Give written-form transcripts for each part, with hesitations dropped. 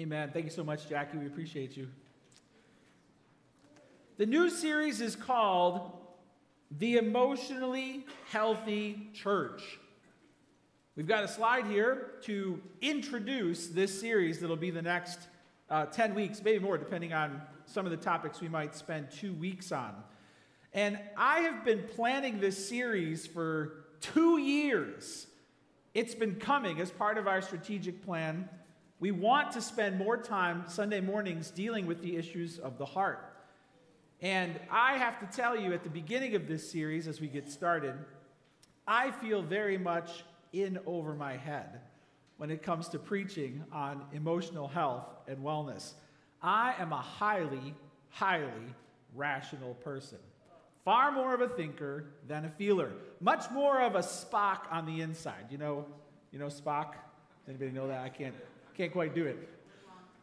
Amen. Thank you so much, Jackie. We appreciate you. The new series is called The Emotionally Healthy Church. We've got a slide here to introduce this series that'll be the next 10 weeks, maybe more, depending on some of the topics we might spend 2 weeks on. And I have been planning this series for 2 years. It's been coming as part of our strategic plan. We want to spend more time Sunday mornings dealing with the issues of the heart. And I have to tell you, at the beginning of this series, as we get started, I feel very much in over my head when it comes to preaching on emotional health and wellness. I am a highly, highly rational person. Far more of a thinker than a feeler. Much more of a Spock on the inside. You know Spock? Anybody know that? I can't quite do it.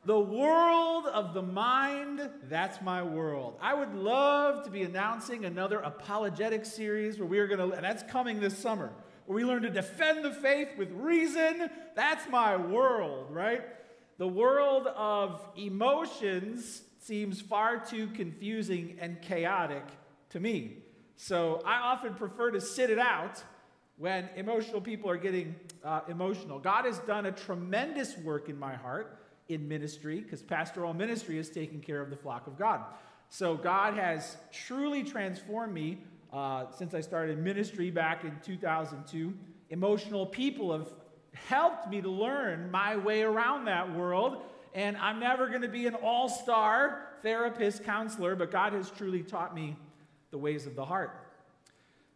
The world of the mind, that's my world. I would love to be announcing another apologetic series where we are going to, and that's coming this summer, where we learn to defend the faith with reason. That's my world, right? The world of emotions seems far too confusing and chaotic to me. So I often prefer to sit it out when emotional people are getting emotional. God has done a tremendous work in my heart in ministry, because pastoral ministry is taking care of the flock of God. So God has truly transformed me since I started ministry back in 2002. Emotional people have helped me to learn my way around that world, and I'm never going to be an all-star therapist, counselor, but God has truly taught me the ways of the heart.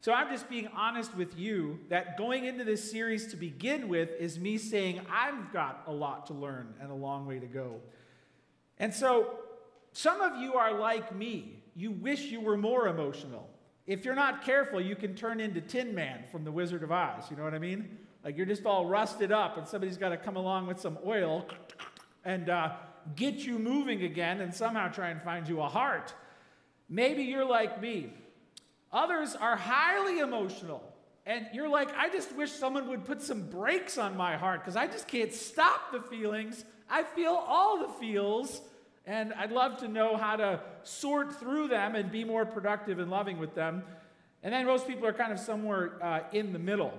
So I'm just being honest with you that going into this series to begin with is me saying I've got a lot to learn and a long way to go. And so some of you are like me. You wish you were more emotional. If you're not careful, you can turn into Tin Man from The Wizard of Oz. You know what I mean? Like you're just all rusted up and somebody's got to come along with some oil and get you moving again and somehow try and find you a heart. Maybe you're like me. Others are highly emotional, and you're like, I just wish someone would put some brakes on my heart because I just can't stop the feelings. I feel all the feels, and I'd love to know how to sort through them and be more productive and loving with them. And then most people are kind of somewhere in the middle.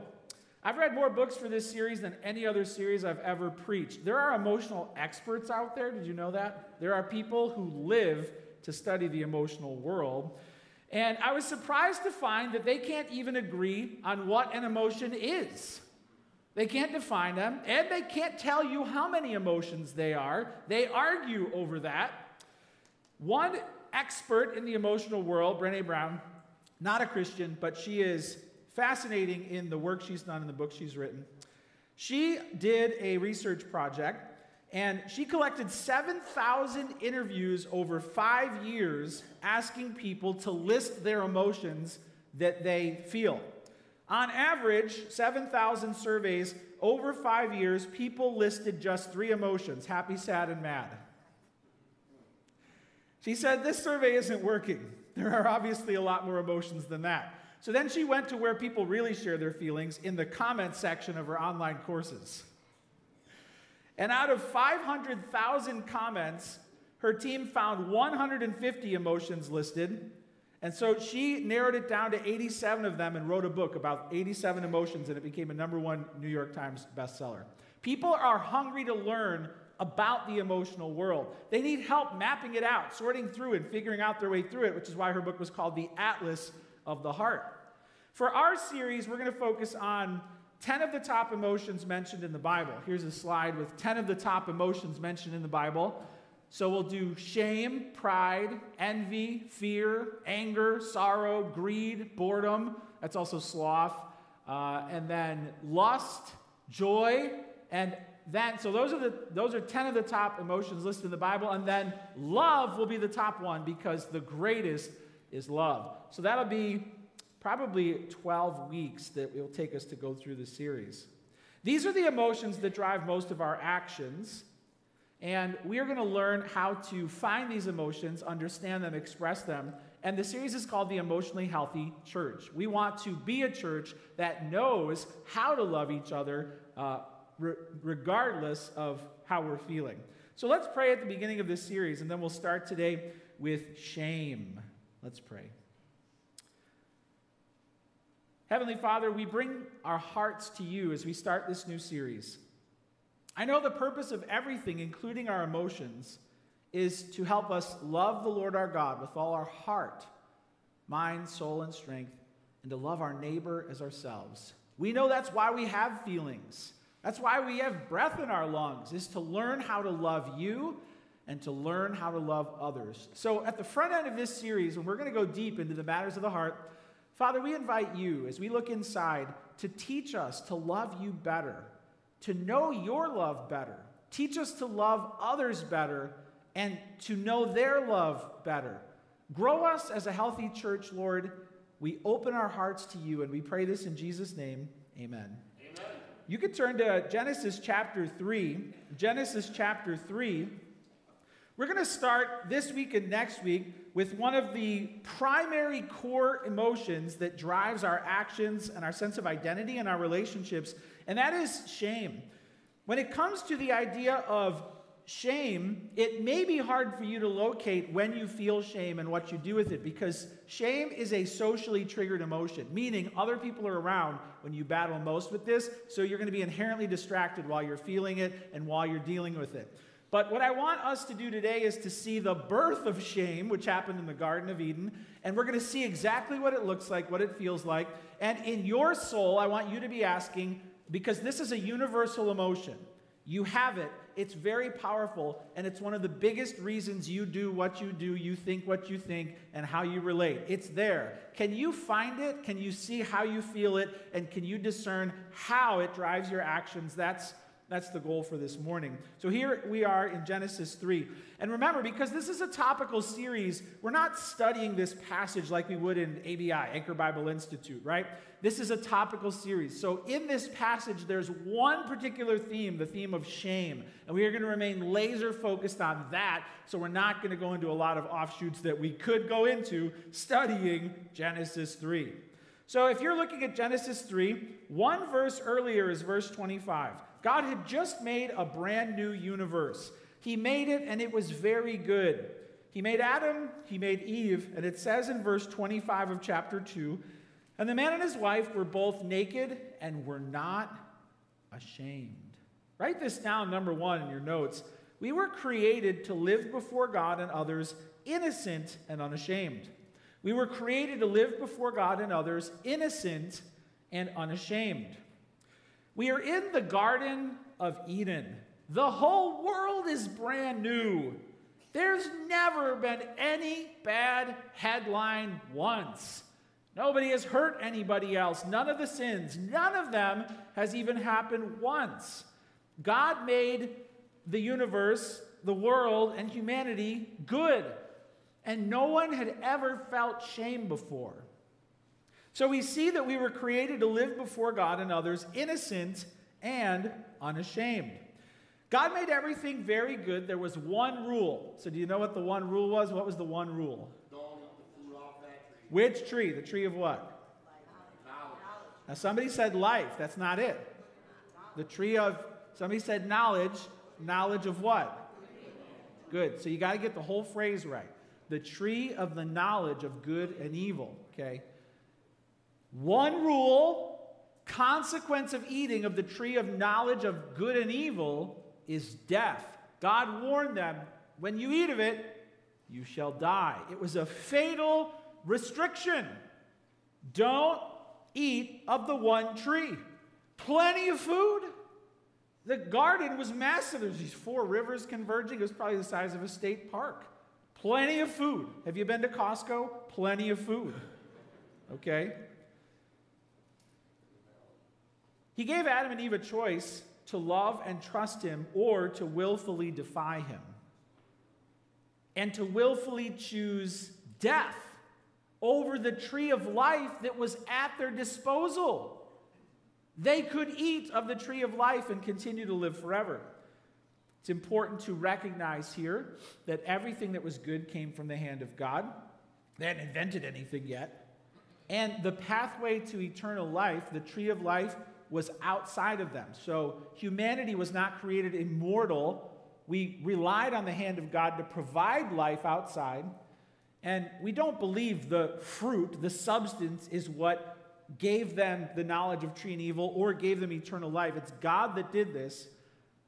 I've read more books for this series than any other series I've ever preached. There are emotional experts out there. Did you know that? There are people who live to study the emotional world. And I was surprised to find that they can't even agree on what an emotion is. They can't define them, and they can't tell you how many emotions they are. They argue over that. One expert in the emotional world, Brené Brown, not a Christian, but she is fascinating in the work she's done and the book she's written. She did a research project, and she collected 7,000 interviews over 5 years asking people to list their emotions that they feel. On average, 7,000 surveys over 5 years, people listed just 3 emotions: happy, sad, and mad. She said, this survey isn't working. There are obviously a lot more emotions than that. So then she went to where people really share their feelings in the comment section of her online courses. And out of 500,000 comments, her team found 150 emotions listed. And so she narrowed it down to 87 of them and wrote a book about 87 emotions, and it became a #1 New York Times bestseller. People are hungry to learn about the emotional world. They need help mapping it out, sorting through and figuring out their way through it, which is why her book was called The Atlas of the Heart. For our series, we're going to focus on 10 of the top emotions mentioned in the Bible. Here's a slide with 10 of the top emotions mentioned in the Bible. So we'll do shame, pride, envy, fear, anger, sorrow, greed, boredom. That's also sloth. And then lust, joy, and then, so those are 10 of the top emotions listed in the Bible. And then love will be the top one because the greatest is love. So that'll be probably 12 weeks that it'll take us to go through the series. These are the emotions that drive most of our actions, and we are going to learn how to find these emotions, understand them, express them, and the series is called The Emotionally Healthy Church. We want to be a church that knows how to love each other regardless of how we're feeling. So let's pray at the beginning of this series, and then we'll start today with shame. Let's pray. Heavenly Father, we bring our hearts to you as we start this new series. I know the purpose of everything, including our emotions, is to help us love the Lord our God with all our heart, mind, soul, and strength, and to love our neighbor as ourselves. We know that's why we have feelings. That's why we have breath in our lungs, is to learn how to love you and to learn how to love others. So at the front end of this series, when we're going to go deep into the matters of the heart, Father, we invite you, as we look inside, to teach us to love you better, to know your love better, teach us to love others better, and to know their love better. Grow us as a healthy church, Lord. We open our hearts to you, and we pray this in Jesus' name. Amen. Amen. You could turn to Genesis chapter 3. Genesis chapter 3. We're going to start this week and next week with one of the primary core emotions that drives our actions and our sense of identity and our relationships, and that is shame. When it comes to the idea of shame, it may be hard for you to locate when you feel shame and what you do with it, because shame is a socially triggered emotion, meaning other people are around when you battle most with this, so you're going to be inherently distracted while you're feeling it and while you're dealing with it. But what I want us to do today is to see the birth of shame, which happened in the Garden of Eden, and we're going to see exactly what it looks like, what it feels like, and in your soul, I want you to be asking, because this is a universal emotion. You have it. It's very powerful, and it's one of the biggest reasons you do what you do, you think what you think, and how you relate. It's there. Can you find it? Can you see how you feel it? And can you discern how it drives your actions? That's the goal for this morning. So here we are in Genesis 3. And remember, because this is a topical series, we're not studying this passage like we would in ABI, Anchor Bible Institute, right? This is a topical series. So in this passage, there's one particular theme, the theme of shame. And we are going to remain laser focused on that. So we're not going to go into a lot of offshoots that we could go into studying Genesis 3. So if you're looking at Genesis 3, one verse earlier is verse 25. God had just made a brand new universe. He made it, and it was very good. He made Adam, he made Eve, and it says in verse 25 of chapter 2, "And the man and his wife were both naked and were not ashamed." Write this down, number one, in your notes. We were created to live before God and others innocent and unashamed. We were created to live before God and others innocent and unashamed. We are in the Garden of Eden. The whole world is brand new. There's never been any bad headline once. Nobody has hurt anybody else. None of the sins, none of them has even happened once. God made the universe, the world, and humanity good. And no one had ever felt shame before. So we see that we were created to live before God and others innocent and unashamed. God made everything very good. There was one rule. So do you know what the one rule was? What was the one rule? Don't eat the fruit off that tree. Which tree? The tree of what? Knowledge. Now somebody said life. That's not it. The tree of, somebody said knowledge. Knowledge of what? Good. So you got to get the whole phrase right. The tree of the knowledge of good and evil. Okay. One rule, consequence of eating of the tree of knowledge of good and evil is death. God warned them, when you eat of it, you shall die. It was a fatal restriction. Don't eat of the one tree. Plenty of food. The garden was massive. There's these four rivers converging. It was probably the size of a state park. Plenty of food. Have you been to Costco? Plenty of food. Okay. He gave Adam and Eve a choice to love and trust him or to willfully defy him and to willfully choose death over the tree of life that was at their disposal. They could eat of the tree of life and continue to live forever. It's important to recognize here that everything that was good came from the hand of God. They hadn't invented anything yet. And the pathway to eternal life, the tree of life, was outside of them. So humanity was not created immortal We relied on the hand of God to provide life outside, and we don't believe the fruit, the substance, is what gave them the knowledge of tree and evil or gave them eternal life. It's God that did this.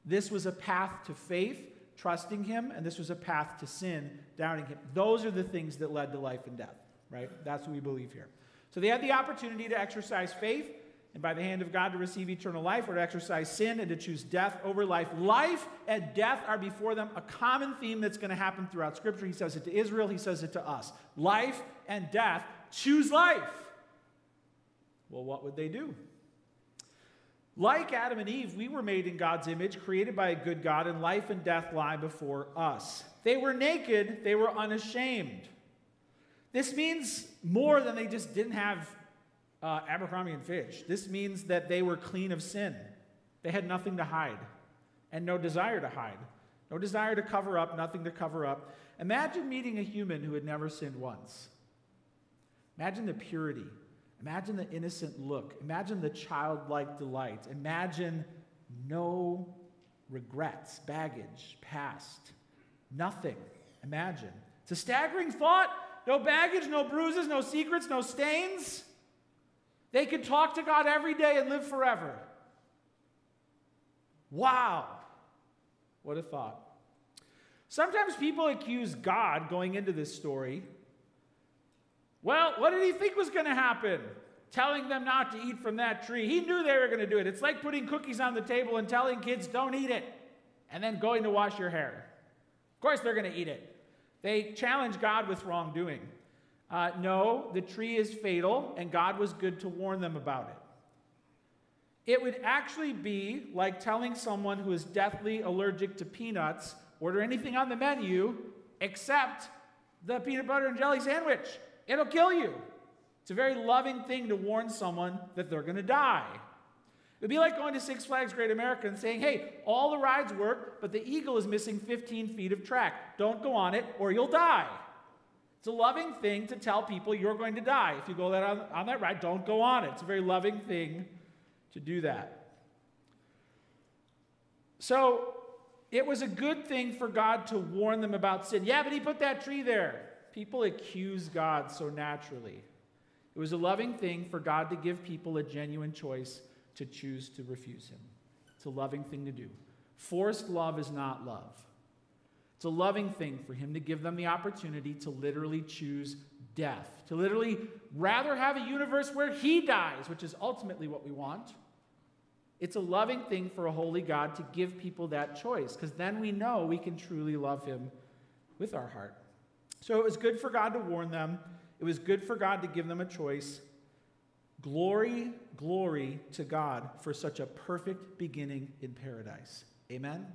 This was a path to faith, trusting him, and this was a path to sin, doubting him. Those are the things that led to life and death, right? That's what we believe here. So they had the opportunity to exercise faith and by the hand of God to receive eternal life, or to exercise sin and to choose death over life. Life and death are before them, a common theme that's going to happen throughout Scripture. He says it to Israel. He says it to us. Life and death. Choose life. Well, what would they do? Like Adam and Eve, we were made in God's image, created by a good God, and life and death lie before us. They were naked. They were unashamed. This means more than they just didn't have Abercrombie and Fitch. This means that they were clean of sin. They had nothing to hide and no desire to hide. No desire to cover up, nothing to cover up. Imagine meeting a human who had never sinned once. Imagine the purity. Imagine the innocent look. Imagine the childlike delight. Imagine no regrets, baggage, past. Nothing. Imagine. It's a staggering thought. No baggage, no bruises, no secrets, no stains. They could talk to God every day and live forever. Wow. What a thought. Sometimes people accuse God going into this story. Well, what did he think was going to happen? Telling them not to eat from that tree. He knew they were going to do it. It's like putting cookies on the table and telling kids, don't eat it, and then going to wash your hair. Of course they're going to eat it. They challenge God with wrongdoing. No, the tree is fatal, and God was good to warn them about it. It would actually be like telling someone who is deathly allergic to peanuts, order anything on the menu except the peanut butter and jelly sandwich. It'll kill you. It's a very loving thing to warn someone that they're going to die. It would be like going to Six Flags Great America and saying, hey, all the rides work, but the Eagle is missing 15 feet of track. Don't go on it or you'll die. It's a loving thing to tell people you're going to die. If you go on that ride, don't go on it. It's a very loving thing to do that. So it was a good thing for God to warn them about sin. Yeah, but he put that tree there. People accuse God so naturally. It was a loving thing for God to give people a genuine choice to choose to refuse him. It's a loving thing to do. Forced love is not love. It's a loving thing for him to give them the opportunity to literally choose death, to literally rather have a universe where he dies, which is ultimately what we want. It's a loving thing for a holy God to give people that choice, because then we know we can truly love him with our heart. So it was good for God to warn them. It was good for God to give them a choice. Glory, glory to God for such a perfect beginning in paradise. Amen?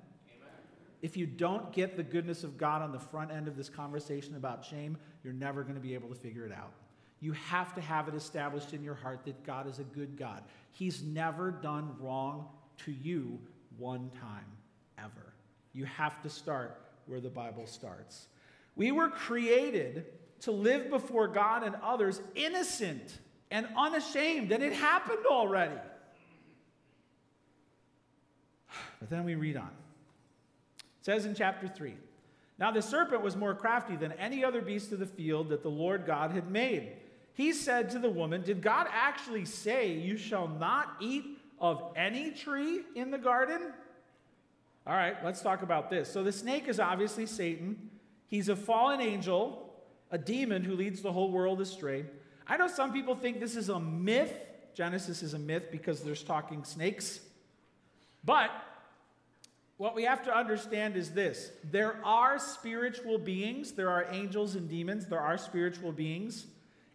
If you don't get the goodness of God on the front end of this conversation about shame, you're never going to be able to figure it out. You have to have it established in your heart that God is a good God. He's never done wrong to you one time, ever. You have to start where the Bible starts. We were created to live before God and others innocent and unashamed, and it happened already. But then we read on. It says in chapter 3, now the serpent was more crafty than any other beast of the field that the Lord God had made. He said to the woman, did God actually say you shall not eat of any tree in the garden? All right, let's talk about this. So the snake is obviously Satan. He's a fallen angel, a demon who leads the whole world astray. I know some people think this is a myth. Genesis is a myth because there's talking snakes. But what we have to understand is this. There are spiritual beings. There are angels and demons. There are spiritual beings.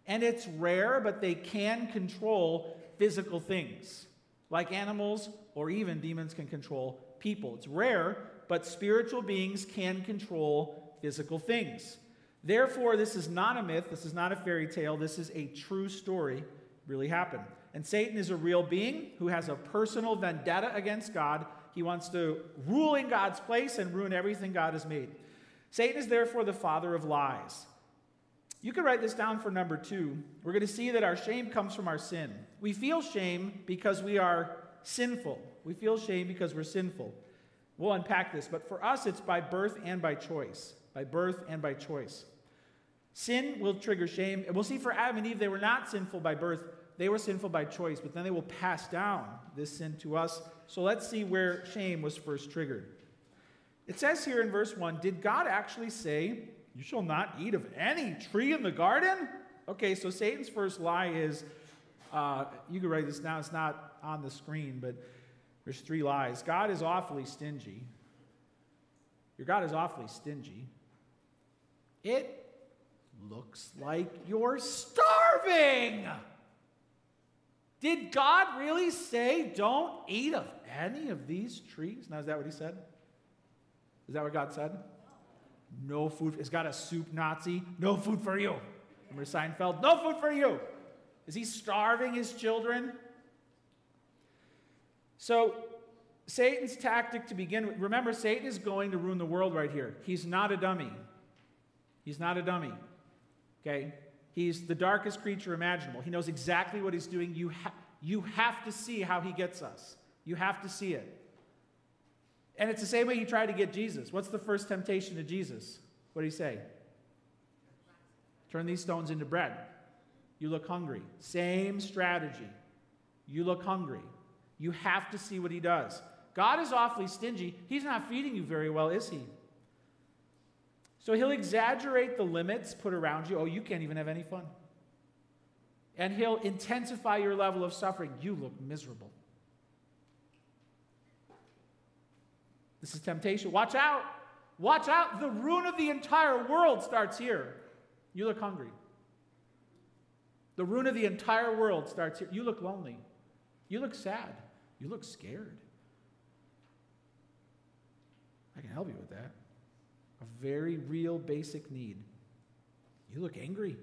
And it's rare, but they can control physical things. Like animals, or even demons can control people. It's rare, but spiritual beings can control physical things. Therefore, this is not a myth. This is not a fairy tale. This is a true story. It really happened. And Satan is a real being who has a personal vendetta against God. He wants to rule in God's place and ruin everything God has made. Satan is therefore the father of lies. You can write this down for number 2. We're going to see that our shame comes from our sin. We feel shame because we are sinful. We feel shame because we're sinful. We'll unpack this, but for us, it's by birth and by choice. By birth and by choice. Sin will trigger shame. And we'll see for Adam and Eve, they were not sinful by birth. They were sinful by choice, but then they will pass down this sin to us. So let's see where shame was first triggered. It says here in verse 1, did God actually say, you shall not eat of any tree in the garden? Okay, so Satan's first lie is, you can write this down, it's not on the screen, but there's three lies. God is awfully stingy. Your God is awfully stingy. It looks like you're starving. Did God really say, don't eat of any of these trees? Now, is that what he said? Is that what God said? No food. Is God a soup Nazi? No food for you. Remember Seinfeld? No food for you. Is he starving his children? So Satan's tactic to begin with, remember, Satan is going to ruin the world right here. He's not a dummy. He's not a dummy. Okay? He's the darkest creature imaginable. He knows exactly what he's doing. You have to see how he gets us. You have to see it. And it's the same way he tried to get Jesus. What's the first temptation to Jesus? What did he say? Turn these stones into bread. You look hungry. Same strategy. You look hungry. You have to see what he does. God is awfully stingy. He's not feeding you very well, is he? So he'll exaggerate the limits put around you. Oh, you can't even have any fun. And he'll intensify your level of suffering. You look miserable. This is temptation. Watch out. Watch out. The ruin of the entire world starts here. You look hungry. The ruin of the entire world starts here. You look lonely. You look sad. You look scared. I can help you with that. A very real basic need. You look angry.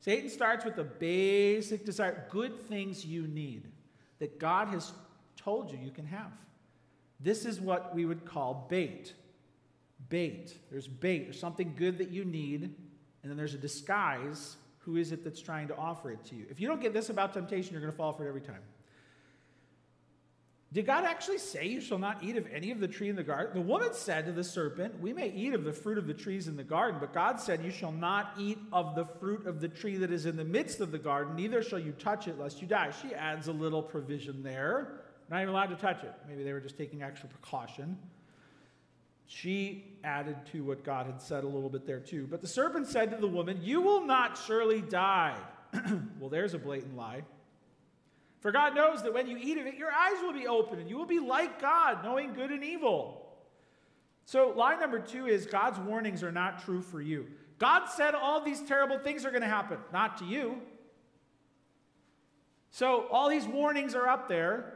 Satan starts with the basic desire, good things you need that God has told you you can have. This is what we would call bait. Bait. There's bait. There's something good that you need, and then there's a disguise. Who is it that's trying to offer it to you? If you don't get this about temptation, you're going to fall for it every time. Did God actually say you shall not eat of any of the tree in the garden? The woman said to the serpent, we may eat of the fruit of the trees in the garden, but God said you shall not eat of the fruit of the tree that is in the midst of the garden, neither shall you touch it lest you die. She adds a little provision there. Not even allowed to touch it. Maybe they were just taking extra precaution. She added to what God had said a little bit there too. But the serpent said to the woman, you will not surely die. Well, there's a blatant lie. For God knows that when you eat of it, your eyes will be open and you will be like God, knowing good and evil. So lie number two is God's warnings are not true for you. God said all these terrible things are going to happen, not to you. So all these warnings are up there.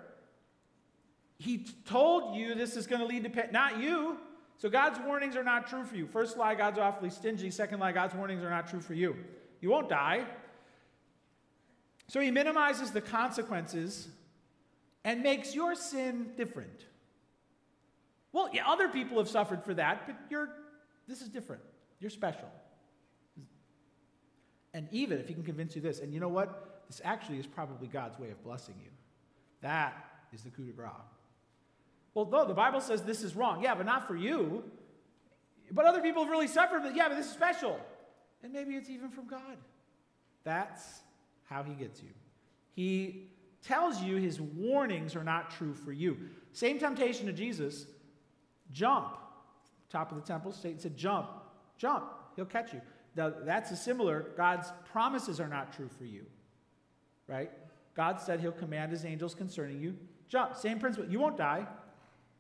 He told you this is going to lead to, not you. So God's warnings are not true for you. First lie, God's awfully stingy. Second lie, God's warnings are not true for you. You won't die. So he minimizes the consequences and makes your sin different. Well, yeah, other people have suffered for that, but this is different. You're special. And even if he can convince you this, and you know what? This actually is probably God's way of blessing you. That is the coup de grace. Well, no, the Bible says this is wrong. Yeah, but not for you. But other people have really suffered. But yeah, but this is special. And maybe it's even from God. That's how he gets you. He tells you his warnings are not true for you. Same temptation to Jesus. Jump. Top of the temple, Satan said, jump. Jump. He'll catch you. Now, that's a similar, God's promises are not true for you. Right? God said he'll command his angels concerning you. Jump. Same principle. You won't die.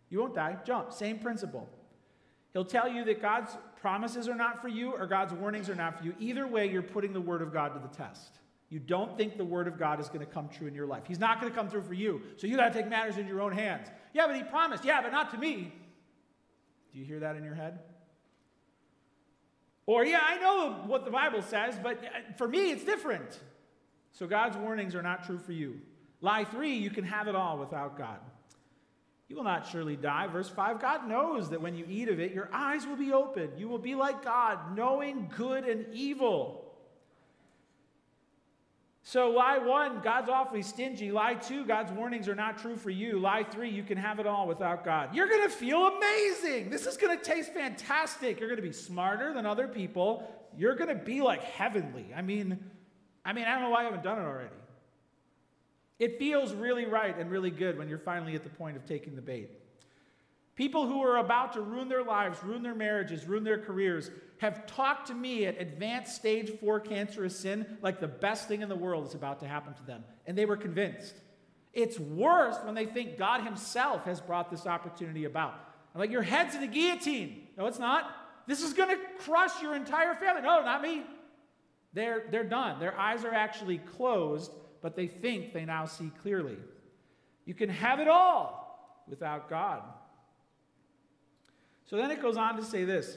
You won't die. Jump. Same principle. He'll tell you that God's promises are not for you or God's warnings are not for you. Either way, you're putting the word of God to the test. You don't think the word of God is going to come true in your life. He's not going to come through for you. So you got to take matters in your own hands. Yeah, but he promised. Yeah, but not to me. Do you hear that in your head? Or, yeah, I know what the Bible says, but for me, it's different. So God's warnings are not true for you. Lie three, you can have it all without God. You will not surely die. Verse 5, God knows that when you eat of it, your eyes will be open. You will be like God, knowing good and evil. So lie one, God's awfully stingy. Lie two, God's warnings are not true for you. Lie three, you can have it all without God. You're going to feel amazing. This is going to taste fantastic. You're going to be smarter than other people. You're going to be like heavenly. I mean, I don't know why I haven't done it already. It feels really right and really good when you're finally at the point of taking the bait. People who are about to ruin their lives, ruin their marriages, ruin their careers, have talked to me at advanced stage 4 cancerous sin like the best thing in the world is about to happen to them. And they were convinced. It's worse when they think God himself has brought this opportunity about. I'm like, your head's in the guillotine. No, it's not. This is going to crush your entire family. No, not me. They're done. Their eyes are actually closed, but they think they now see clearly. You can have it all without God. So then it goes on to say this.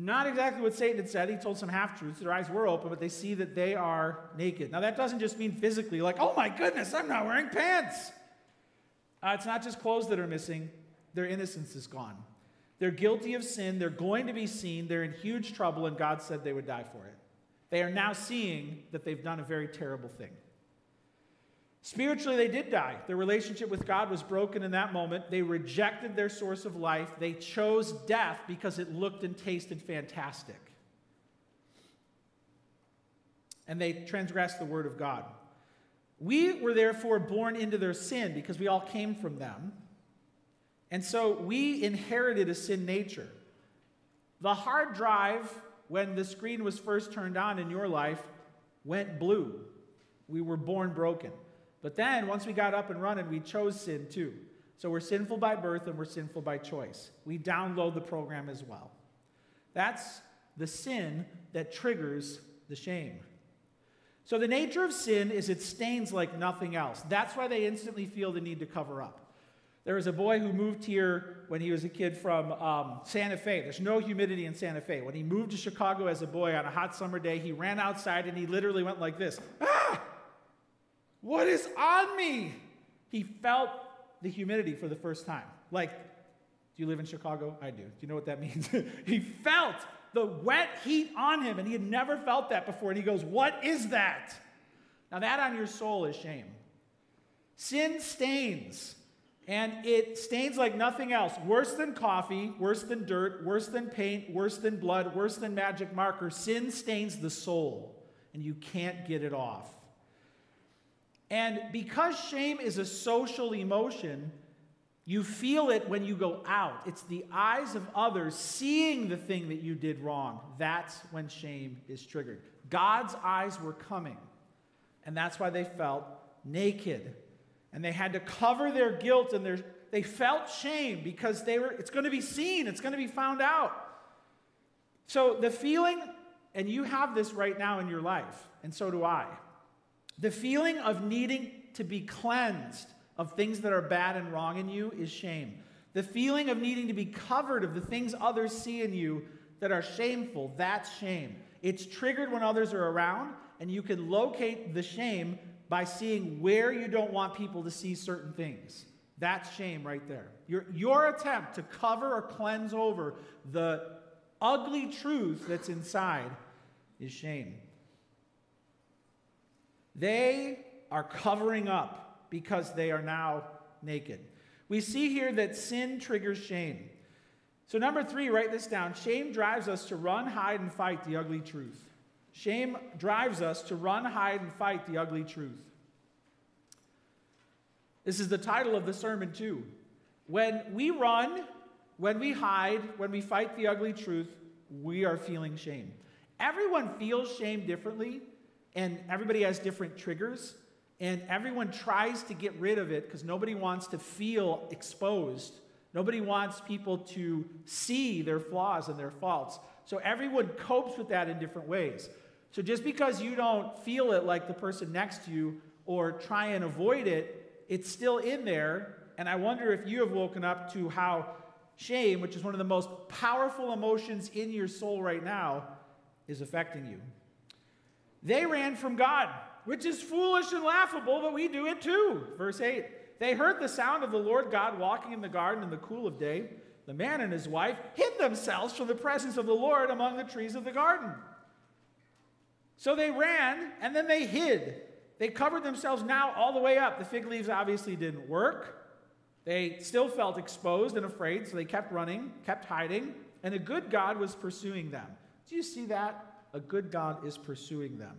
not exactly what Satan had said. He told some half-truths. Their eyes were open, but they see that they are naked. Now, that doesn't just mean physically, like, oh, my goodness, I'm not wearing pants. It's not just clothes that are missing. Their innocence is gone. They're guilty of sin. They're going to be seen. They're in huge trouble, and God said they would die for it. They are now seeing that they've done a very terrible thing. Spiritually, they did die. Their relationship with God was broken in that moment. They rejected their source of life. They chose death because it looked and tasted fantastic. And they transgressed the word of God. We were therefore born into their sin because we all came from them. And so we inherited a sin nature. The hard drive, when the screen was first turned on in your life, went blue. We were born broken. But then, once we got up and running, we chose sin too. So we're sinful by birth and we're sinful by choice. We download the program as well. That's the sin that triggers the shame. So the nature of sin is it stains like nothing else. That's why they instantly feel the need to cover up. There was a boy who moved here when he was a kid from Santa Fe. There's no humidity in Santa Fe. When he moved to Chicago as a boy on a hot summer day, he ran outside and he literally went like this. Ah! What is on me? He felt the humidity for the first time. Like, do you live in Chicago? I do. Do you know what that means? He felt the wet heat on him, and he had never felt that before. And he goes, what is that? Now, that on your soul is shame. Sin stains, and it stains like nothing else. Worse than coffee, worse than dirt, worse than paint, worse than blood, worse than magic marker. Sin stains the soul, and you can't get it off. And because shame is a social emotion, you feel it when you go out. It's the eyes of others seeing the thing that you did wrong. That's when shame is triggered. God's eyes were coming, and that's why they felt naked. And they had to cover their guilt, and they felt shame because it's going to be seen. It's going to be found out. So the feeling, and you have this right now in your life, and so do I. The feeling of needing to be cleansed of things that are bad and wrong in you is shame. The feeling of needing to be covered of the things others see in you that are shameful, that's shame. It's triggered when others are around, and you can locate the shame by seeing where you don't want people to see certain things. That's shame right there. Your attempt to cover or cleanse over the ugly truth that's inside is shame. They are covering up because they are now naked. We see here that sin triggers shame. So number 3, write this down. Shame drives us to run, hide, and fight the ugly truth. Shame drives us to run, hide, and fight the ugly truth. This is the title of the sermon too. When we run, when we hide, when we fight the ugly truth, we are feeling shame. Everyone feels shame differently. And everybody has different triggers, and everyone tries to get rid of it because nobody wants to feel exposed. Nobody wants people to see their flaws and their faults. So everyone copes with that in different ways. So just because you don't feel it like the person next to you or try and avoid it, it's still in there, And I wonder if you have woken up to how shame, which is one of the most powerful emotions in your soul right now, is affecting you. They ran from God, which is foolish and laughable, but we do it too. Verse 8, they heard the sound of the Lord God walking in the garden in the cool of day. The man and his wife hid themselves from the presence of the Lord among the trees of the garden. So they ran, and then they hid. They covered themselves now all the way up. The fig leaves obviously didn't work. They still felt exposed and afraid, so they kept running, kept hiding, and a good God was pursuing them. Do you see that? A good God is pursuing them.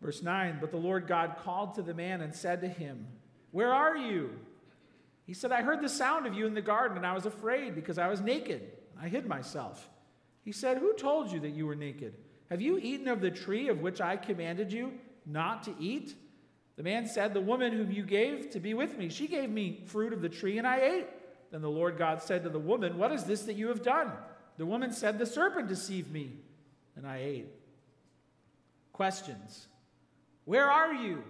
Verse 9, but the Lord God called to the man and said to him, where are you? He said, I heard the sound of you in the garden, and I was afraid because I was naked. I hid myself. He said, who told you that you were naked? Have you eaten of the tree of which I commanded you not to eat? The man said, the woman whom you gave to be with me, she gave me fruit of the tree, and I ate. Then the Lord God said to the woman, what is this that you have done? The woman said, the serpent deceived me, and I ate. Questions. Where are you?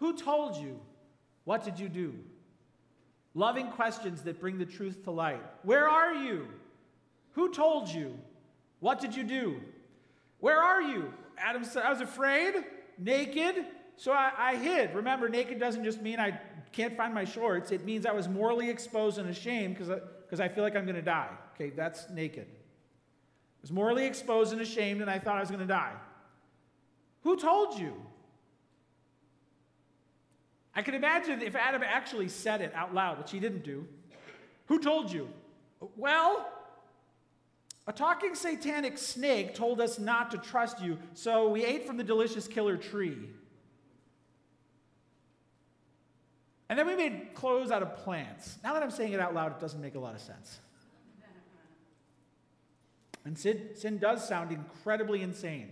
Who told you? What did you do? Loving questions that bring the truth to light. Where are you? Who told you? What did you do? Where are you? Adam said, I was afraid, naked, so I hid. Remember, naked doesn't just mean I can't find my shorts. It means I was morally exposed and ashamed because I feel like I'm going to die. Okay, that's naked. I was morally exposed and ashamed, and I thought I was going to die. Who told you? I can imagine if Adam actually said it out loud, which he didn't do. Who told you? Well, a talking satanic snake told us not to trust you, so we ate from the delicious killer tree. And then we made clothes out of plants. Now that I'm saying it out loud, it doesn't make a lot of sense. And sin does sound incredibly insane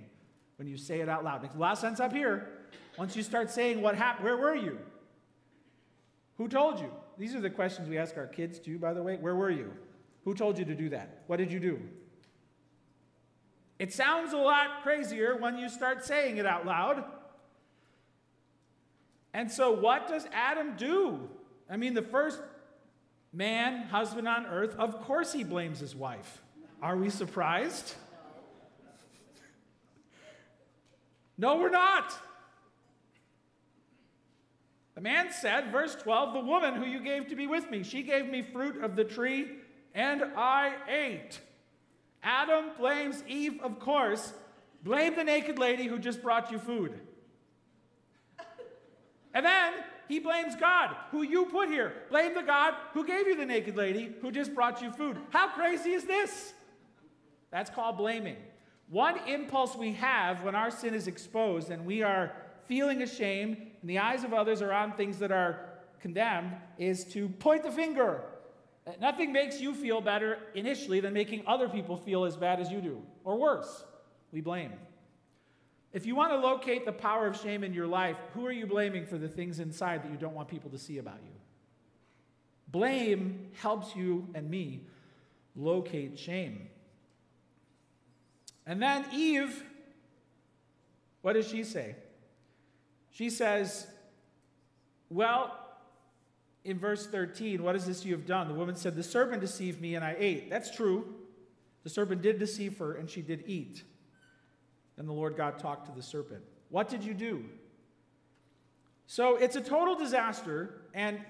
when you say it out loud. It makes a lot of sense up here. Once you start saying what happened, where were you? Who told you? These are the questions we ask our kids too, by the way. Where were you? Who told you to do that? What did you do? It sounds a lot crazier when you start saying it out loud. And so what does Adam do? I mean, the first man, husband on earth, of course he blames his wife. Are we surprised? No, we're not. The man said, verse 12, the woman who you gave to be with me, she gave me fruit of the tree, and I ate. Adam blames Eve, of course. Blame the naked lady who just brought you food. And then he blames God, who you put here. Blame the God who gave you the naked lady who just brought you food. How crazy is this? That's called blaming. One impulse we have when our sin is exposed and we are feeling ashamed and the eyes of others are on things that are condemned is to point the finger. Nothing makes you feel better initially than making other people feel as bad as you do, or worse. We blame. If you want to locate the power of shame in your life, who are you blaming for the things inside that you don't want people to see about you? Blame helps you and me locate shame. And then Eve, what does she say? She says, well, in verse 13, what is this you have done? The woman said, the serpent deceived me and I ate. That's true. The serpent did deceive her and she did eat. And the Lord God talked to the serpent. What did you do? So it's a total disaster, and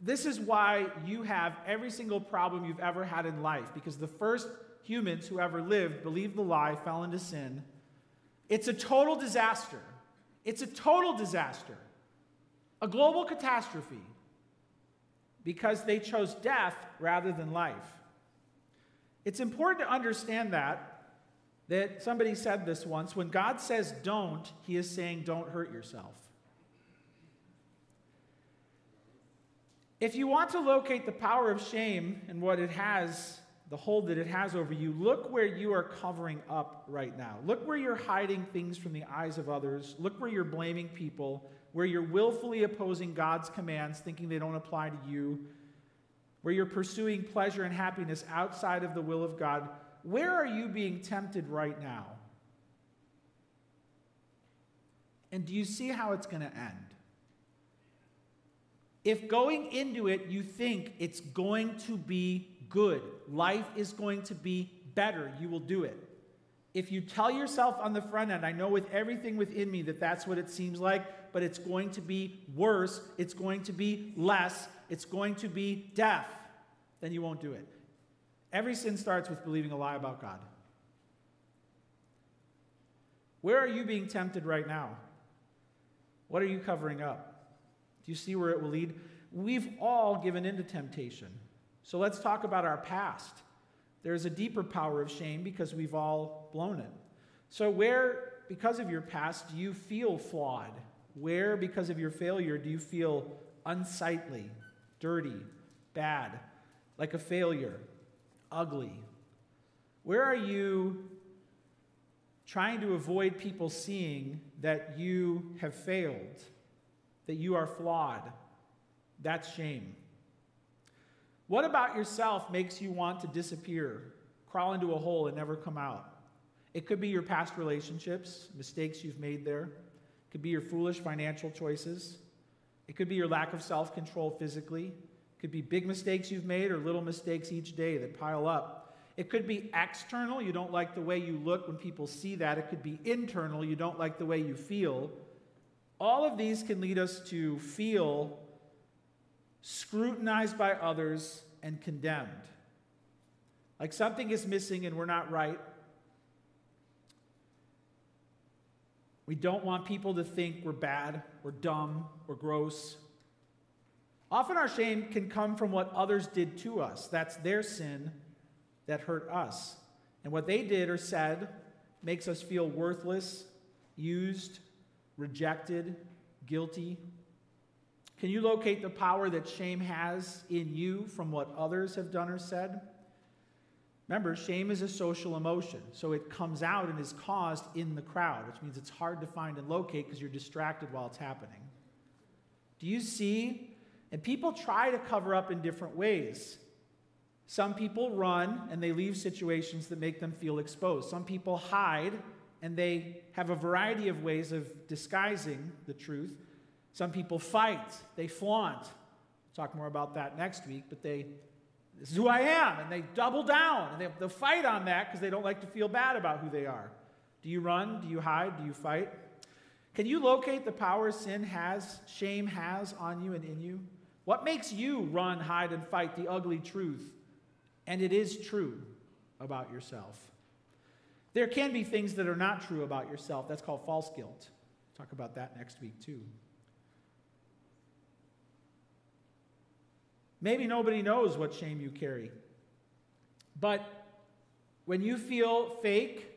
this is why you have every single problem you've ever had in life, because the first humans who ever lived believed the lie, fell into sin. It's a total disaster. It's a total disaster. A global catastrophe, because they chose death rather than life. It's important to understand that somebody said this once, when God says don't, he is saying don't hurt yourself. If you want to locate the power of shame and what it has, the hold that it has over you, look where you are covering up right now. Look where you're hiding things from the eyes of others. Look where you're blaming people, where you're willfully opposing God's commands, thinking they don't apply to you, where you're pursuing pleasure and happiness outside of the will of God. Where are you being tempted right now? And do you see how it's going to end? If going into it, you think it's going to be good, life is going to be better, you will do it. If you tell yourself on the front end, I know with everything within me that that's what it seems like, but it's going to be worse, it's going to be less, it's going to be death, then you won't do it. Every sin starts with believing a lie about God. Where are you being tempted right now? What are you covering up? Do you see where it will lead? We've all given into temptation. So let's talk about our past. There's a deeper power of shame because we've all blown it. So where, because of your past, do you feel flawed? Where, because of your failure, do you feel unsightly, dirty, bad, like a failure, ugly? Where are you trying to avoid people seeing that you have failed, that you are flawed? That's shame. What about yourself makes you want to disappear, crawl into a hole and never come out? It could be your past relationships, mistakes you've made there. It could be your foolish financial choices. It could be your lack of self-control physically. It could be big mistakes you've made or little mistakes each day that pile up. It could be external. You don't like the way you look when people see that. It could be internal. You don't like the way you feel. All of these can lead us to feel scrutinized by others and condemned. Like something is missing and we're not right. We don't want people to think we're bad, we're dumb, we're gross. Often our shame can come from what others did to us. That's their sin that hurt us. And what they did or said makes us feel worthless, used, rejected, guilty. Can you locate the power that shame has in you from what others have done or said? Remember, shame is a social emotion, so it comes out and is caused in the crowd, which means it's hard to find and locate because you're distracted while it's happening. Do you see? And people try to cover up in different ways. Some people run and they leave situations that make them feel exposed. Some people hide and they have a variety of ways of disguising the truth. Some people fight, they flaunt. We'll talk more about that next week, but this is who I am, and they double down, and they'll fight on that because they don't like to feel bad about who they are. Do you run? Do you hide? Do you fight? Can you locate the power shame has on you and in you? What makes you run, hide, and fight the ugly truth? And it is true about yourself. There can be things that are not true about yourself. That's called false guilt. We'll talk about that next week too. Maybe nobody knows what shame you carry. But when you feel fake,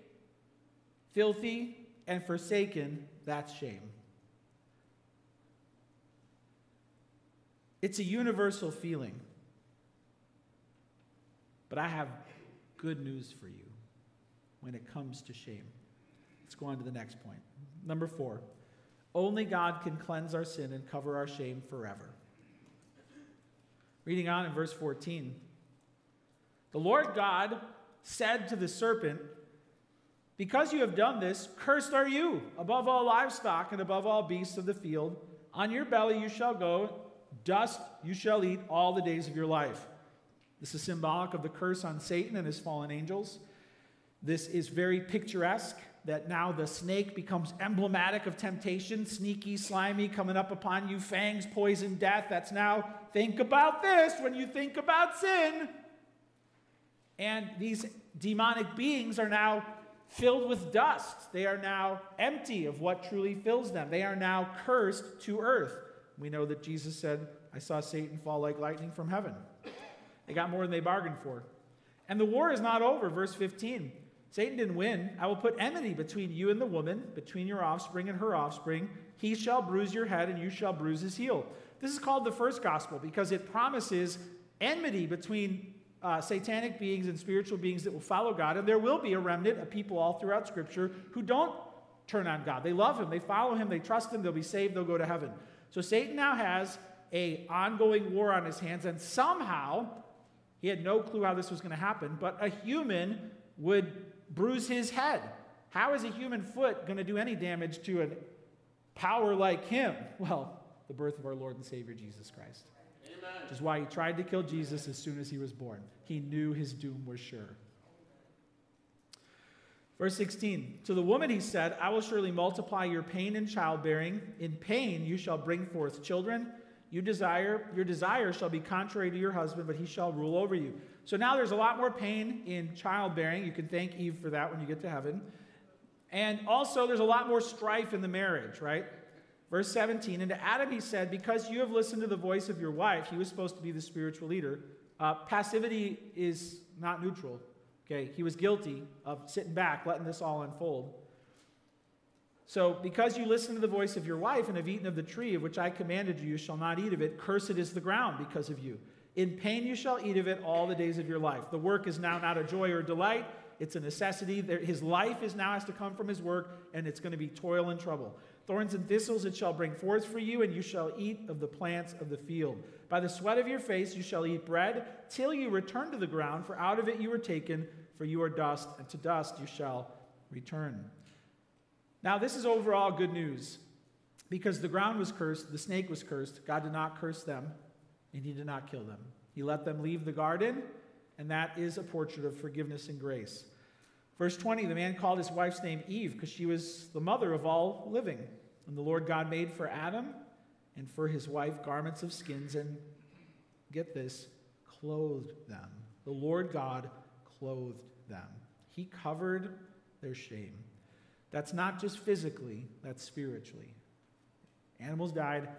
filthy, and forsaken, that's shame. It's a universal feeling. But I have good news for you when it comes to shame. Let's go on to the next point. Number 4, only God can cleanse our sin and cover our shame forever. Reading on in verse 14. The Lord God said to the serpent, because you have done this, cursed are you above all livestock and above all beasts of the field. On your belly you shall go, dust you shall eat all the days of your life. This is symbolic of the curse on Satan and his fallen angels. This is very picturesque that now the snake becomes emblematic of temptation, sneaky, slimy, coming up upon you, fangs, poison, death. That's now, think about this when you think about sin. And these demonic beings are now filled with dust. They are now empty of what truly fills them. They are now cursed to earth. We know that Jesus said, I saw Satan fall like lightning from heaven. They got more than they bargained for. And the war is not over, verse 15. Satan didn't win. I will put enmity between you and the woman, between your offspring and her offspring. He shall bruise your head, and you shall bruise his heel. This is called the first gospel because it promises enmity between satanic beings and spiritual beings that will follow God. And there will be a remnant of people all throughout Scripture who don't turn on God. They love him. They follow him. They trust him. They'll be saved. They'll go to heaven. So Satan now has an ongoing war on his hands. And somehow, he had no clue how this was going to happen, but a human would bruise his head. How is a human foot going to do any damage to a power like him? Well, the birth of our Lord and Savior, Jesus Christ. Amen. Which is why he tried to kill Jesus as soon as he was born. He knew his doom was sure. Verse 16, to the woman he said, I will surely multiply your pain in childbearing. In pain you shall bring forth children. Your desire shall be contrary to your husband, but he shall rule over you. So now there's a lot more pain in childbearing. You can thank Eve for that when you get to heaven. And also there's a lot more strife in the marriage, right? Verse 17, and to Adam he said, because you have listened to the voice of your wife, he was supposed to be the spiritual leader. Passivity is not neutral. Okay, he was guilty of sitting back, letting this all unfold. So, because you listened to the voice of your wife and have eaten of the tree of which I commanded you, you shall not eat of it. Cursed is the ground because of you. In pain you shall eat of it all the days of your life. The work is now not a joy or delight. It's a necessity. His life is now has to come from his work, and it's going to be toil and trouble. Thorns and thistles it shall bring forth for you, and you shall eat of the plants of the field. By the sweat of your face you shall eat bread till you return to the ground, for out of it you were taken, for you are dust, and to dust you shall return. Now this is overall good news, because the ground was cursed, the snake was cursed. God did not curse them, and he did not kill them. He let them leave the garden, and that is a portrait of forgiveness and grace. Verse 20, the man called his wife's name Eve because she was the mother of all living. And the Lord God made for Adam and for his wife garments of skins and, get this, clothed them. The Lord God clothed them. He covered their shame. That's not just physically, that's spiritually. Animals died.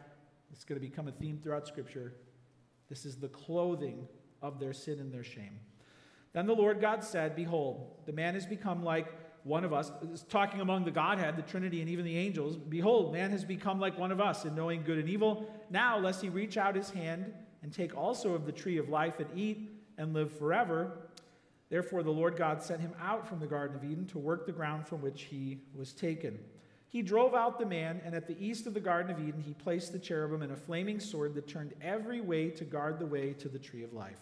It's going to become a theme throughout Scripture. This is the clothing of their sin and their shame. Then the Lord God said, behold, the man has become like one of us. It's talking among the Godhead, the Trinity, and even the angels. Behold, man has become like one of us in knowing good and evil. Now, lest he reach out his hand and take also of the tree of life and eat and live forever. Therefore, the Lord God sent him out from the Garden of Eden to work the ground from which he was taken. He drove out the man, and at the east of the Garden of Eden, he placed the cherubim and a flaming sword that turned every way to guard the way to the tree of life.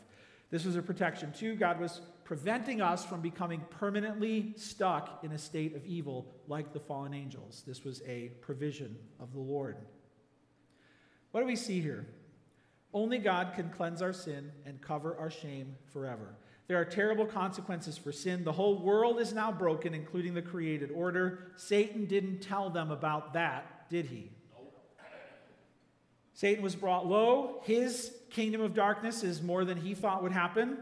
This was a protection too. God was preventing us from becoming permanently stuck in a state of evil like the fallen angels. This was a provision of the Lord. What do we see here? Only God can cleanse our sin and cover our shame forever. There are terrible consequences for sin. The whole world is now broken, including the created order. Satan didn't tell them about that, did he? Satan was brought low. His kingdom of darkness is more than he thought would happen.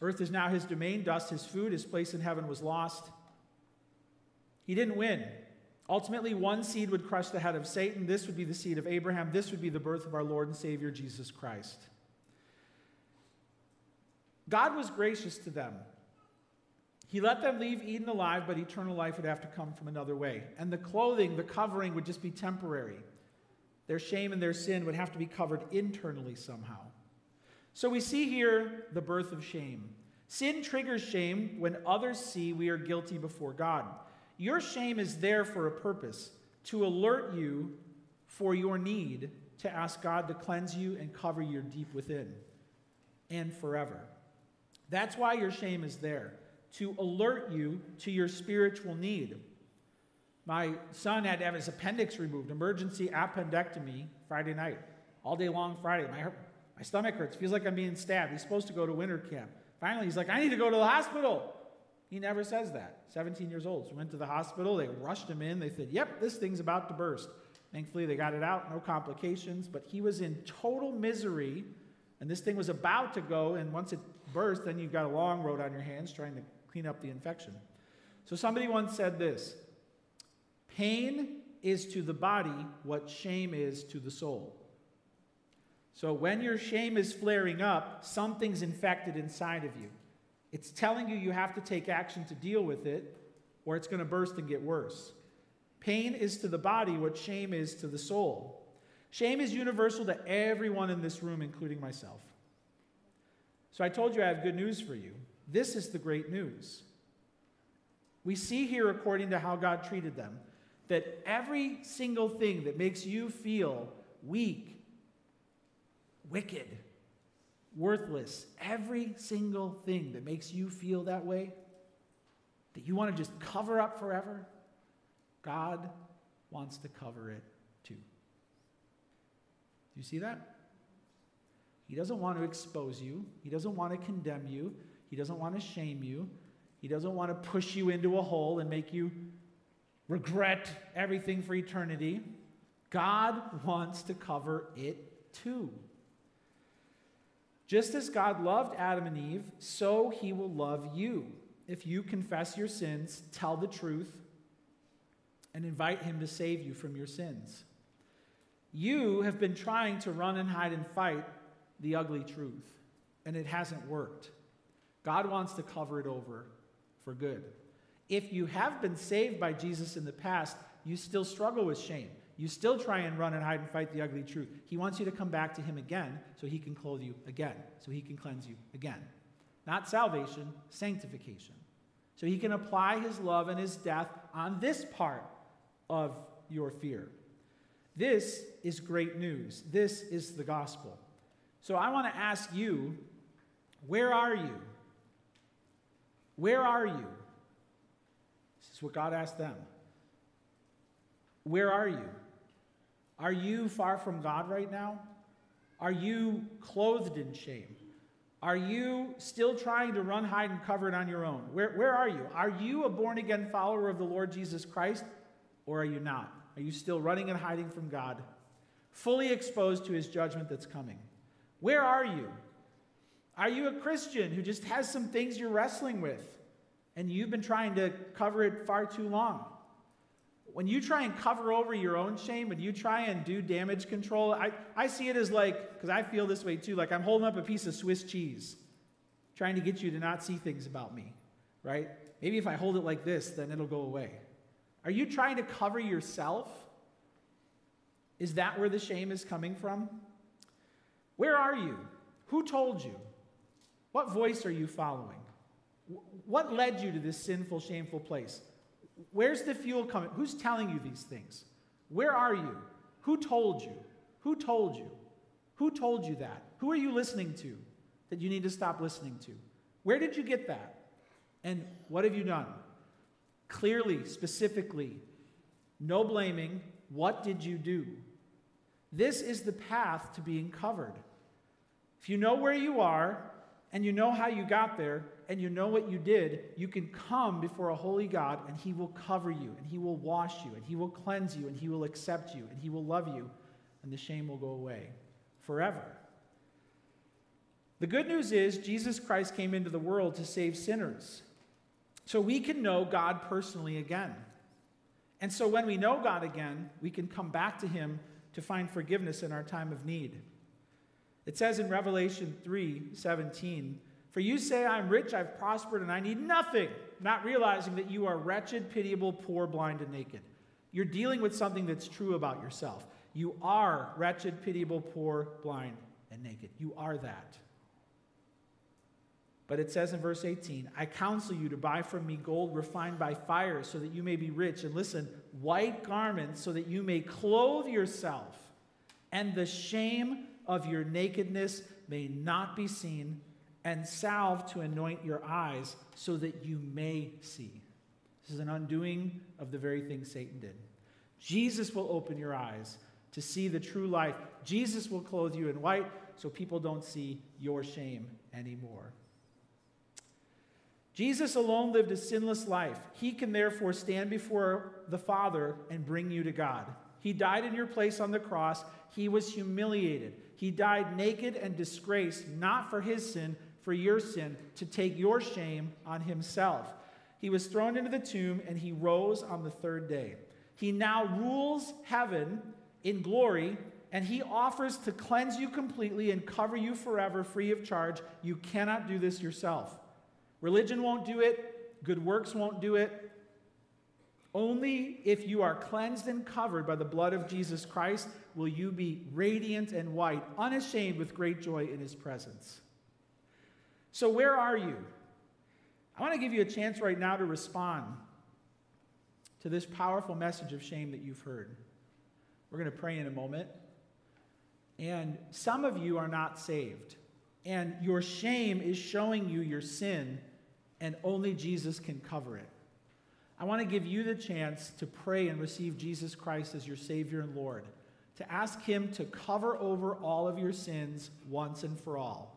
Earth is now his domain, dust his food, his place in heaven was lost. He didn't win. Ultimately, one seed would crush the head of Satan. This would be the seed of Abraham. This would be the birth of our Lord and Savior, Jesus Christ. God was gracious to them. He let them leave Eden alive, but eternal life would have to come from another way. And the clothing, the covering would just be temporary. Their shame and their sin would have to be covered internally somehow. So we see here the birth of shame. Sin triggers shame when others see we are guilty before God. Your shame is there for a purpose, to alert you for your need to ask God to cleanse you and cover your deep within and forever. That's why your shame is there, to alert you to your spiritual need. My son had to have his appendix removed, emergency appendectomy, Friday night. All day long Friday. My stomach hurts. Feels like I'm being stabbed. He's supposed to go to winter camp. Finally, he's like, I need to go to the hospital. He never says that. 17 years old. So we went to the hospital. They rushed him in. They said, yep, this thing's about to burst. Thankfully, they got it out. No complications. But he was in total misery, and this thing was about to go, and once it burst, then you've got a long road on your hands trying to clean up the infection. So somebody once said this, pain is to the body what shame is to the soul. So when your shame is flaring up, something's infected inside of you. It's telling you you have to take action to deal with it, or it's going to burst and get worse. Pain is to the body what shame is to the soul. Shame is universal to everyone in this room, including myself. So I told you I have good news for you. This is the great news. We see here, according to how God treated them, that every single thing that makes you feel weak, wicked, worthless, every single thing that makes you feel that way, that you want to just cover up forever, God wants to cover it too. Do you see that? He doesn't want to expose you. He doesn't want to condemn you. He doesn't want to shame you. He doesn't want to push you into a hole and make you regret everything for eternity. God wants to cover it too. Just as God loved Adam and Eve, so he will love you. If you confess your sins, tell the truth, and invite him to save you from your sins. You have been trying to run and hide and fight the ugly truth, and it hasn't worked. God wants to cover it over for good. If you have been saved by Jesus in the past, you still struggle with shame. You still try and run and hide and fight the ugly truth. He wants you to come back to him again so he can clothe you again, so he can cleanse you again. Not salvation, sanctification. So he can apply his love and his death on this part of your fear. This is great news. This is the gospel. So I want to ask you, where are you? Where are you? This is what God asked them. Where are you? Are you far from God right now? Are you clothed in shame? Are you still trying to run, hide, and cover it on your own? Where are you? Are you a born-again follower of the Lord Jesus Christ, or are you not? Are you still running and hiding from God, fully exposed to his judgment that's coming? Where are you? Are you a Christian who just has some things you're wrestling with, and you've been trying to cover it far too long? When you try and cover over your own shame, when you try and do damage control, I see it as like, because I feel this way too, like I'm holding up a piece of Swiss cheese, trying to get you to not see things about me, right? Maybe if I hold it like this, then it'll go away. Are you trying to cover yourself? Is that where the shame is coming from? Where are you? Who told you? What voice are you following? What led you to this sinful, shameful place? Where's the fuel coming? Who's telling you these things? Where are you? Who told you? Who told you? Who told you that? Who are you listening to that you need to stop listening to? Where did you get that? And what have you done? Clearly, specifically, no blaming. What did you do? This is the path to being covered. If you know where you are, and you know how you got there, and you know what you did, you can come before a holy God, and he will cover you, and he will wash you, and he will cleanse you, and he will accept you, and he will love you, and the shame will go away forever. The good news is Jesus Christ came into the world to save sinners, so we can know God personally again. And so when we know God again, we can come back to him to find forgiveness in our time of need. It says in Revelation 3:17, "For you say, I'm rich, I've prospered, and I need nothing, not realizing that you are wretched, pitiable, poor, blind, and naked." You're dealing with something that's true about yourself. You are wretched, pitiable, poor, blind, and naked. You are that. But it says in verse 18, "I counsel you to buy from me gold refined by fire so that you may be rich. And listen, white garments so that you may clothe yourself. And the shame of your nakedness may not be seen, and salve to anoint your eyes so that you may see." This is an undoing of the very thing Satan did. Jesus will open your eyes to see the true life. Jesus will clothe you in white so people don't see your shame anymore. Jesus alone lived a sinless life. He can therefore stand before the Father and bring you to God. He died in your place on the cross. He was humiliated. He died naked and disgraced, not for his sin, for your sin, to take your shame on himself. He was thrown into the tomb, and he rose on the third day. He now rules heaven in glory, and he offers to cleanse you completely and cover you forever free of charge. You cannot do this yourself. Religion won't do it. Good works won't do it. Only if you are cleansed and covered by the blood of Jesus Christ will you be radiant and white, unashamed with great joy in his presence. So where are you? I want to give you a chance right now to respond to this powerful message of shame that you've heard. We're going to pray in a moment. And some of you are not saved, and your shame is showing you your sin, and only Jesus can cover it. I want to give you the chance to pray and receive Jesus Christ as your Savior and Lord, to ask him to cover over all of your sins once and for all.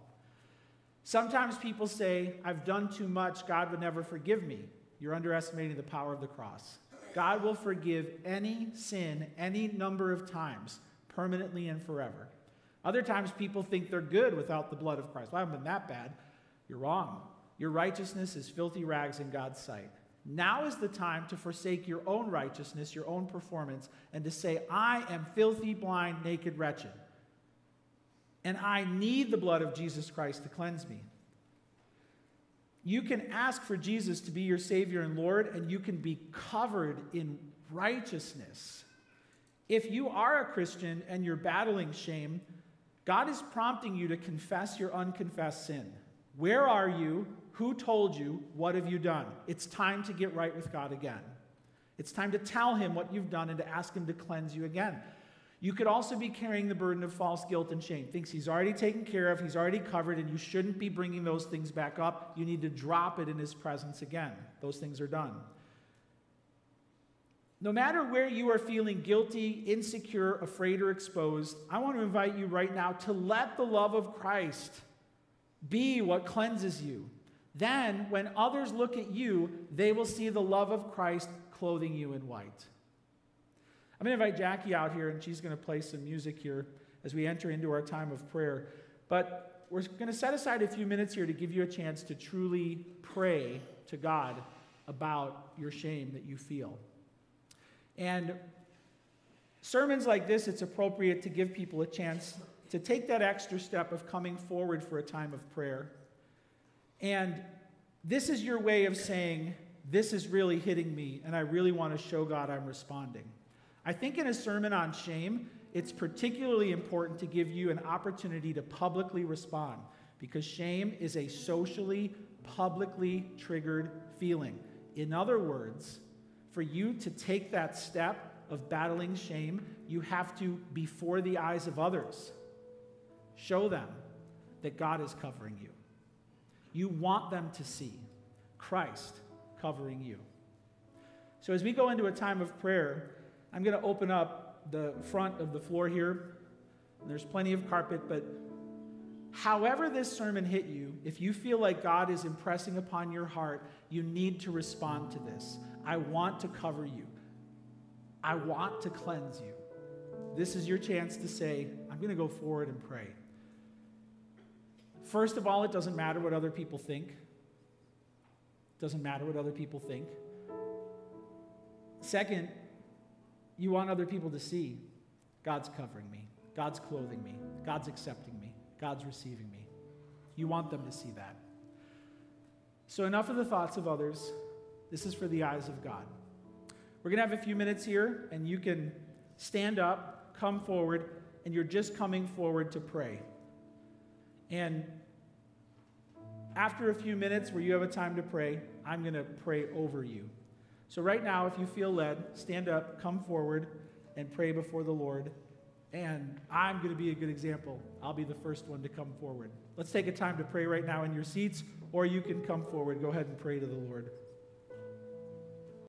Sometimes people say, I've done too much, God would never forgive me. You're underestimating the power of the cross. God will forgive any sin, any number of times, permanently and forever. Other times people think they're good without the blood of Christ. Well, I haven't been that bad. You're wrong. Your righteousness is filthy rags in God's sight. Now is the time to forsake your own righteousness, your own performance, and to say, I am filthy, blind, naked, wretched. And I need the blood of Jesus Christ to cleanse me. You can ask for Jesus to be your Savior and Lord, and you can be covered in righteousness. If you are a Christian and you're battling shame, God is prompting you to confess your unconfessed sin. Where are you? Who told you? What have you done? It's time to get right with God again. It's time to tell him what you've done and to ask him to cleanse you again. You could also be carrying the burden of false guilt and shame. Things he's already taken care of, he's already covered, and you shouldn't be bringing those things back up. You need to drop it in his presence again. Those things are done. No matter where you are feeling guilty, insecure, afraid, or exposed, I want to invite you right now to let the love of Christ be what cleanses you. Then, when others look at you, they will see the love of Christ clothing you in white. I'm going to invite Jackie out here, and she's going to play some music here as we enter into our time of prayer. But we're going to set aside a few minutes here to give you a chance to truly pray to God about your shame that you feel. And sermons like this, it's appropriate to give people a chance to take that extra step of coming forward for a time of prayer. And this is your way of saying, this is really hitting me, and I really want to show God I'm responding. I think in a sermon on shame, it's particularly important to give you an opportunity to publicly respond, because shame is a socially, publicly triggered feeling. In other words, for you to take that step of battling shame, you have to, before the eyes of others, show them that God is covering you. You want them to see Christ covering you. So as we go into a time of prayer, I'm going to open up the front of the floor here. There's plenty of carpet, but however this sermon hit you, if you feel like God is impressing upon your heart, you need to respond to this. I want to cover you. I want to cleanse you. This is your chance to say, I'm going to go forward and pray. First of all, it doesn't matter what other people think. It doesn't matter what other people think. Second, you want other people to see God's covering me, God's clothing me, God's accepting me, God's receiving me. You want them to see that. So enough of the thoughts of others. This is for the eyes of God. We're going to have a few minutes here, and you can stand up, come forward, and you're just coming forward to pray. And after a few minutes where you have a time to pray, I'm going to pray over you. So right now, if you feel led, stand up, come forward, and pray before the Lord. And I'm going to be a good example. I'll be the first one to come forward. Let's take a time to pray right now in your seats, or you can come forward. Go ahead and pray to the Lord.